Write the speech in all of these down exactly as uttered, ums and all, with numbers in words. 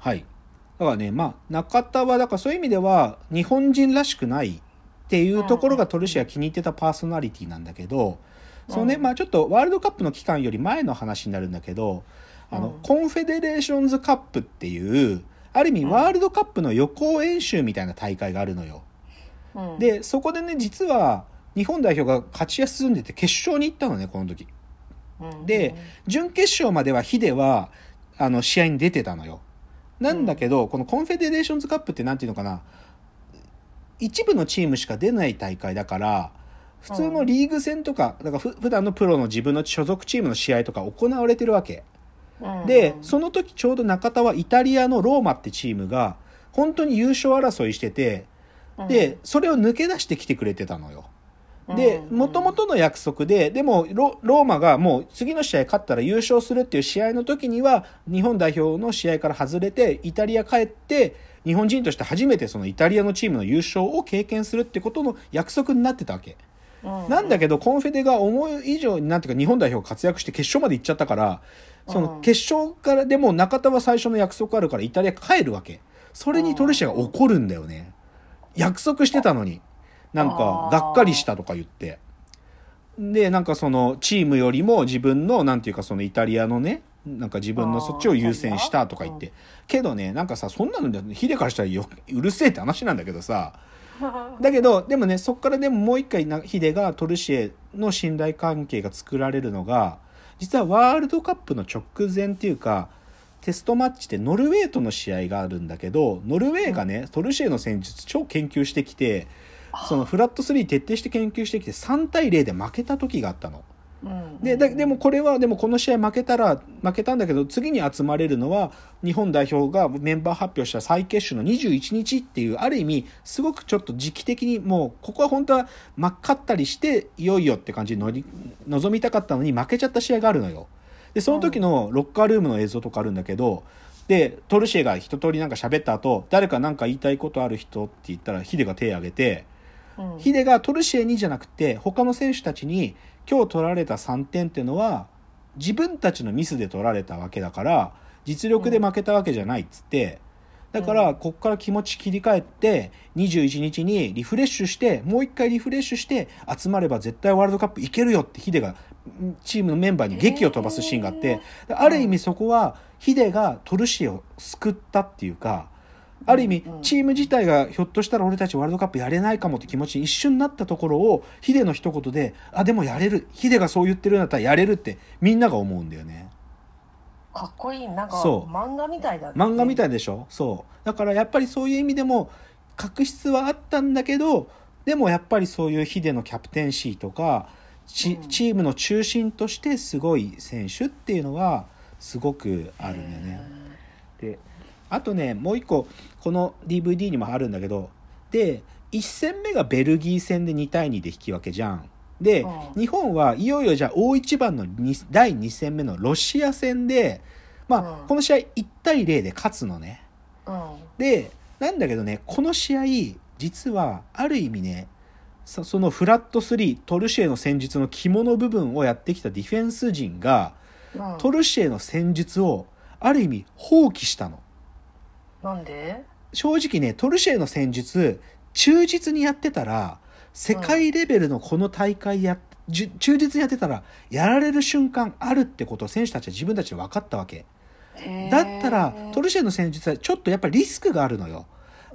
はい。だからね、まあ、中田はだからそういう意味では日本人らしくないっていうところがトルシア気に入ってたパーソナリティなんだけど、うん、そのね、まあ、ちょっとワールドカップの期間より前の話になるんだけど、あの、うん、コンフェデレーションズカップっていうある意味ワールドカップの予行演習みたいな大会があるのよ、うん、でそこでね実は日本代表が勝ち進んでて決勝に行ったのねこの時、うん、で準決勝まではヒデはあの試合に出てたのよ。なんだけど、うん、このコンフェデレーションズカップってなんていうのかな、一部のチームしか出ない大会だから普通のリーグ戦とか、うん、だから普段のプロの自分の所属チームの試合とか行われてるわけで、その時ちょうど中田はイタリアのローマってチームが本当に優勝争いしてて、でそれを抜け出してきてくれてたのよ。で元々の約束で、でも ロ, ローマがもう次の試合勝ったら優勝するっていう試合の時には日本代表の試合から外れてイタリア帰って日本人として初めてそのイタリアのチームの優勝を経験するってことの約束になってたわけなんだけど、コンフェデが思う以上になんていうか日本代表が活躍して決勝まで行っちゃったから、その決勝からでも中田は最初の約束あるからイタリア帰るわけ。それにトルシアが怒るんだよね。約束してたのになんかがっかりしたとか言って、でなんかそのチームよりも自分のなんていうかそのイタリアのねなんか自分のそっちを優先したとか言って、けどねなんかさそんなのヒデからしたらようるせえって話なんだけどさ、だけどでもねそこからでももう一回ヒデがトルシエの信頼関係が作られるのが実はワールドカップの直前っていうかテストマッチでノルウェーとの試合があるんだけど、ノルウェーがねトルシエの戦術超研究してきて、そのフラットスリー徹底して研究してきてさんたいゼロで負けた時があったの。で, で, でもこれはでもこの試合負けたら負けたんだけど次に集まれるのは日本代表がメンバー発表した再結集のにじゅういちにちっていうある意味すごくちょっと時期的にもうここは本当は勝ったりしていよいよって感じに臨みたかったのに負けちゃった試合があるのよ。でその時のロッカールームの映像とかあるんだけど、でトルシエが一通りなんか喋った後誰かなんか言いたいことある人って言ったらヒデが手を挙げて、ヒデがトルシエにじゃなくて他の選手たちに今日取られたさんてんっていうのは自分たちのミスで取られたわけだから実力で負けたわけじゃないっつって、だからここから気持ち切り替えてにじゅういちにちにリフレッシュしてもう一回リフレッシュして集まれば絶対ワールドカップいけるよってヒデがチームのメンバーに檄を飛ばすシーンがあって、ある意味そこはヒデがトルシエを救ったっていうか、ある意味チーム自体がひょっとしたら俺たちワールドカップやれないかもって気持ちに一瞬なったところをヒデの一言で、あでもやれる、ヒデがそう言ってるんだったらやれるってみんなが思うんだよね。かっこいい、なんか漫画みたいだね。漫画みたいでしょ。そうだからやっぱりそういう意味でも確執はあったんだけど、でもやっぱりそういうヒデのキャプテンシーとかチ、うん、チームの中心としてすごい選手っていうのはすごくあるんだよね。であとねもう一個この ディーブイディー にもあるんだけど、でいち戦目がベルギー戦でにたいにで引き分けじゃん。で日本はいよいよじゃあ大一番のだいに戦目のロシア戦で、まあこの試合いちたいゼロで勝つのね。でなんだけどねこの試合実はある意味ねそのフラットスリートルシエの戦術の肝の部分をやってきたディフェンス陣がトルシエの戦術をある意味放棄したの。なんで？正直ねトルシエの戦術忠実にやってたら世界レベルのこの大会や、うん、忠実にやってたらやられる瞬間あるってことを選手たちは自分たちで分かったわけだったらトルシエの戦術はちょっとやっぱりリスクがあるのよ。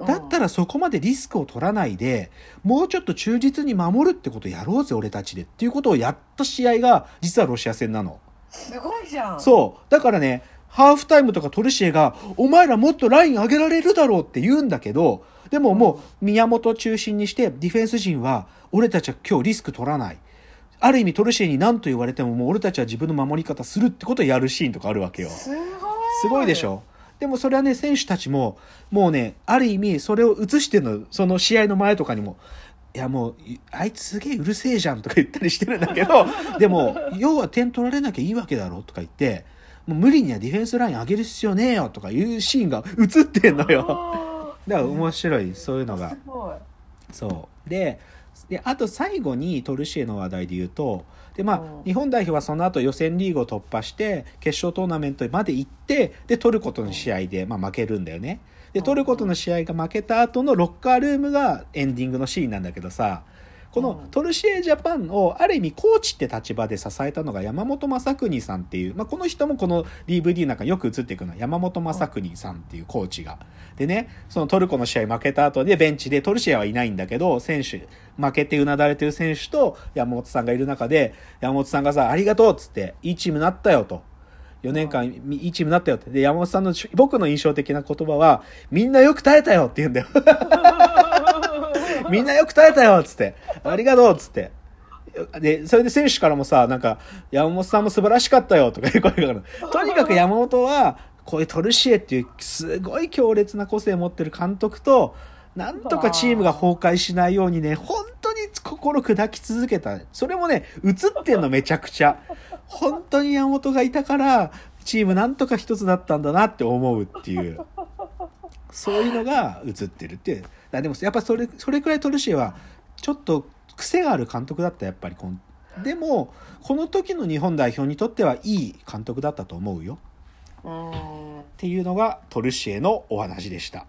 だったらそこまでリスクを取らないで、うん、もうちょっと忠実に守るってことをやろうぜ俺たちでっていうことをやった試合が実はロシア戦なの。すごいじゃん。そうだからねハーフタイムとかトルシエがお前らもっとライン上げられるだろうって言うんだけど、でももう宮本中心にしてディフェンス陣は俺たちは今日リスク取らない、ある意味トルシエに何と言われてももう俺たちは自分の守り方するってことをやるシーンとかあるわけよ。すごいすごいでしょ。でもそれはね選手たちももうねある意味それを映してのその試合の前とかにもいやもうあいつすげえうるせえじゃんとか言ったりしてるんだけどでも要は点取られなきゃいいわけだろうとか言ってもう無理にはディフェンスライン上げる必要ねえよとかいうシーンが映ってんのよだから面白い、そういうのが。そうでであと最後にトルシエの話題で言うと、で、まあ、日本代表はその後予選リーグを突破して決勝トーナメントまで行って、でトルコとの試合で、まあ、負けるんだよね。でトルコとの試合が負けた後のロッカールームがエンディングのシーンなんだけどさ、このトルシエジャパンをある意味コーチって立場で支えたのが山本昌邦さんっていう、まあ、この人もこの ディーブイディー なんかよく映っていくのは山本昌邦さんっていうコーチがでね、そのトルコの試合負けた後でベンチでトルシエはいないんだけど、選手負けてうなだれてる選手と山本さんがいる中で、山本さんがさありがとうっつって、いいチームになったよと、よねんかんいいチームになったよって、で山本さんの僕の印象的な言葉はみんなよく耐えたよって言うんだよみんなよく耐えたよっつってありがとうっつって、でそれで選手からもさ、なんか山本さんも素晴らしかったよとかいう声がある。とにかく山本はこういうトルシエっていうすごい強烈な個性を持ってる監督と、なんとかチームが崩壊しないようにね、本当に心砕き続けた。それもね映ってんのめちゃくちゃ。本当に山本がいたからチームなんとか一つだったんだなって思うっていう、そういうのが映ってるっていう。だでもやっぱり そ, それくらいトルシエはちょっと癖がある監督だった。やっぱりこでもこの時の日本代表にとってはいい監督だったと思うよ、うんっていうのがトルシエのお話でした。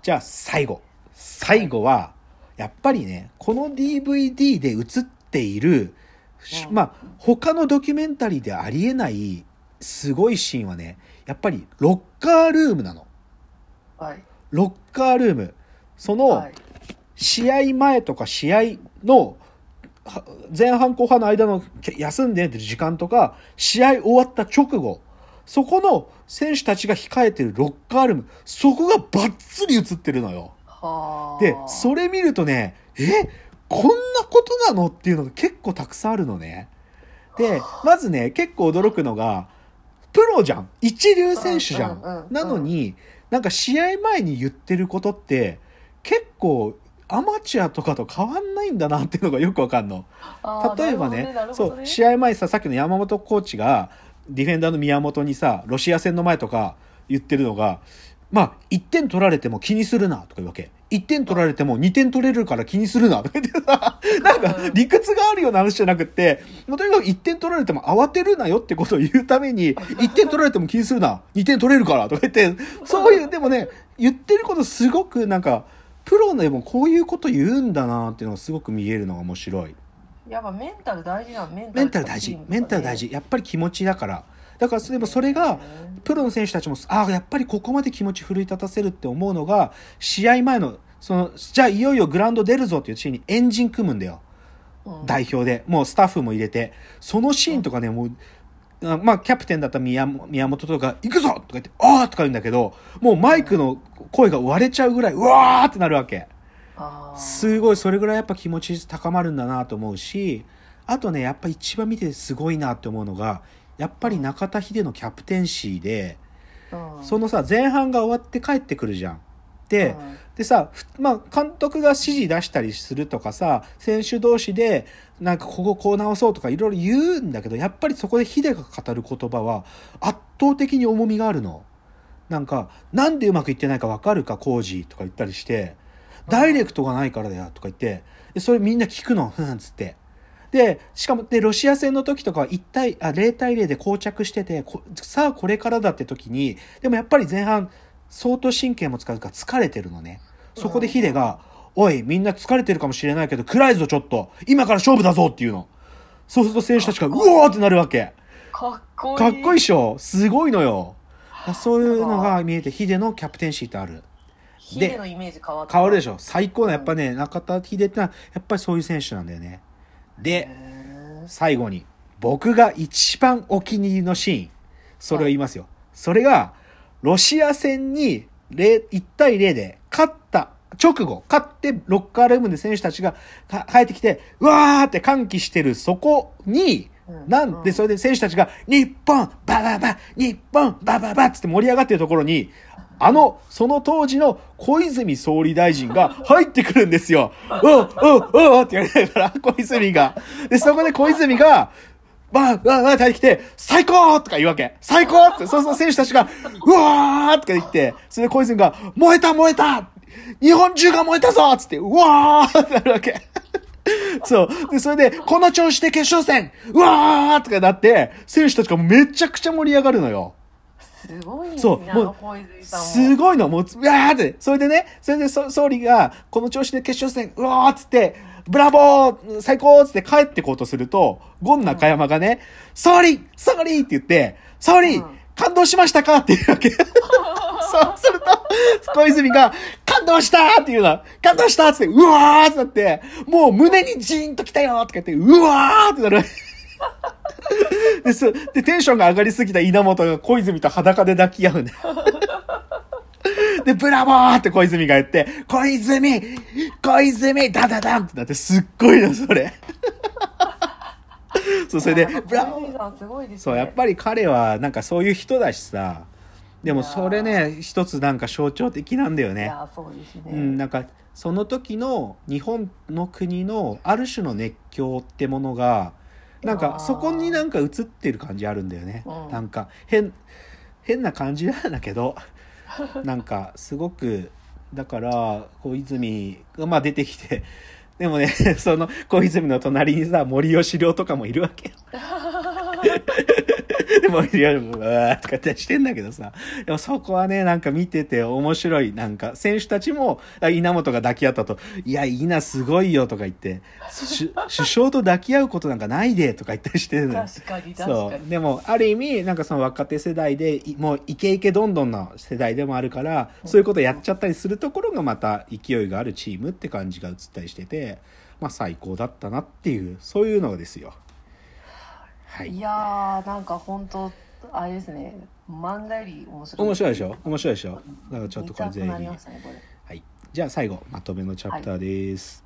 じゃあ最後最後はやっぱりね、この ディーブイディー で映っている、うん、まあ他のドキュメンタリーでありえないすごいシーンはね、やっぱりロッカールームなの。はい、ロッカールーム、その試合前とか試合の前半後半の間の休んでる時間とか、試合終わった直後、そこの選手たちが控えてるロッカールーム、そこがバッツリ映ってるのよ。はでそれ見るとね、えこんなことなのっていうのが結構たくさんあるのね。でまずね結構驚くのが、プロじゃん、一流選手じゃん、うんうんうん、なのになんか試合前に言ってることって結構アマチュアとかと変わんないんだなっていうのがよくわかんの。例えば ね, ね, ねそう試合前さ、さっきの山本コーチがディフェンダーの宮本にさロシア戦の前とか言ってるのが、まあいってん取られても気にするなとか言うわけ。いってん取られてもにてん取れるから気にするなとか言ってさ、なんか理屈があるような話じゃなくて、とにかくいってん取られても慌てるなよってことを言うために、いってん取られても気にするな、にてん取れるからとか言って、そういうでもね言ってることすごくなんかプロでもこういうこと言うんだなっていうのがすごく見えるのが面白い。やっぱメンタル大事なの。メンタル大事、メンタル大事、やっぱり気持ちだから。だからでもそれがプロの選手たちも、ああやっぱりここまで気持ち奮い立たせるって思うのが、試合前のそのじゃあいよいよグラウンド出るぞっていうシーンにエンジン組むんだよ、うん、代表でもうスタッフも入れて、そのシーンとかね、うん、もうまあキャプテンだった 宮, 宮本とか行くぞとか言ってああとか言うんだけど、もうマイクの声が割れちゃうぐらいうわーってなるわけ。あすごい、それぐらいやっぱ気持ち高まるんだなと思うし、あとねやっぱ一番見てすごいなって思うのが、やっぱり中田秀のキャプテンシーで、うん、そのさ前半が終わって帰ってくるじゃん。で、うん、でさ、まあ、監督が指示出したりするとかさ、選手同士でなんかこここう直そうとかいろいろ言うんだけど、やっぱりそこで秀が語る言葉は圧倒的に重みがあるの。なんかなんでうまくいってないか分かるかコージとか言ったりして、うん、ダイレクトがないからだよとか言って、でそれみんな聞くのふんつって。でしかもでロシア戦の時とかは1対あ0対0で膠着してて、さあこれからだって時に、でもやっぱり前半相当神経も使うから疲れてるのね。そこでヒデが、うん、おいみんな疲れてるかもしれないけど暗いぞちょっと今から勝負だぞっていうの。そうすると選手たちがうおーってなるわけ。かっこいい、かっこいいっしょ、すごいのよ。そういうのが見えてヒデのキャプテンシーってある。ヒデのイメージ変わった、変わるでしょ。最高なやっぱね、うん、中田ヒデってのはやっぱりそういう選手なんだよね。で最後に僕が一番お気に入りのシーン、それを言いますよ、はい、それがロシア戦にいちたいゼロで勝った直後、勝ってロッカールームで選手たちが帰ってきてうわーって歓喜してる、そこに、うん、なんでそれで選手たちが日本バババ日本バババって盛り上がってるところに、あのその当時の小泉総理大臣が入ってくるんですよ。ううううって言われながら小泉が、でそこで小泉がバーバーバーって入ってきて最高とか言うわけ。最高って、そうそう選手たちがうわーとか言って、それで小泉が燃えた燃えた日本中が燃えたぞっつって、うわーってなるわけ。そう。で、それで、この調子で決勝戦、うわーとかなって、選手たちがめちゃくちゃ盛り上がるのよ。すごいな、そう、もう小泉さんもすごいの、もう、うわーって、それでね、それでそ総理が、この調子で決勝戦、うわーっつって、ブラボー最高っつって帰ってこうとすると、ゴン中山がね、総理総理って言って、総理、うん、感動しましたかって言うわけ。そうすると、小泉が、感動したっていうの、感動したっつって、うわーってなって、もう胸にジーンと来たよって言って、うわーってなる。で, すでテンションが上がりすぎた稲本が小泉と裸で抱き合うね。でブラボーって小泉が言って、小泉小泉ダダダンってなって、すっごいなそれ。そう、それでブラボーすごいですね。そう、やっぱり彼はなんかそういう人だしさ、でもそれね一つなんか象徴的なんだよね。いや、そうですね、うん、なんかその時の日本の国のある種の熱狂ってものがなんかそこになんか映ってる感じあるんだよね、うん、なんか変変な感じなんだけどなんかすごくだから小泉がまあ出てきて、でもねその小泉の隣にさ森吉良とかもいるわけよ。で森吉良もうわーとかってしてんだけどさ、でもそこはねなんか見てて面白い。なんか選手たちも稲本が抱き合ったと、いや稲すごいよとか言って首相と抱き合うことなんかないでとか言ったりしてるのよ。確かに確かに。そうでもある意味なんかその若手世代でもうイケイケどんどんの世代でもあるから、そういうことやっちゃったりするところがまた勢いがあるチームって感じが映ったりしてて、まあ、最高だったなっていう、そういうのですよ、はい、いやーなんか本当あれですね、漫画より面白い、面白いでしょ、面白いでしょ。だからちょっとこれ全員、はい、じゃあ最後まとめのチャプターです、はい。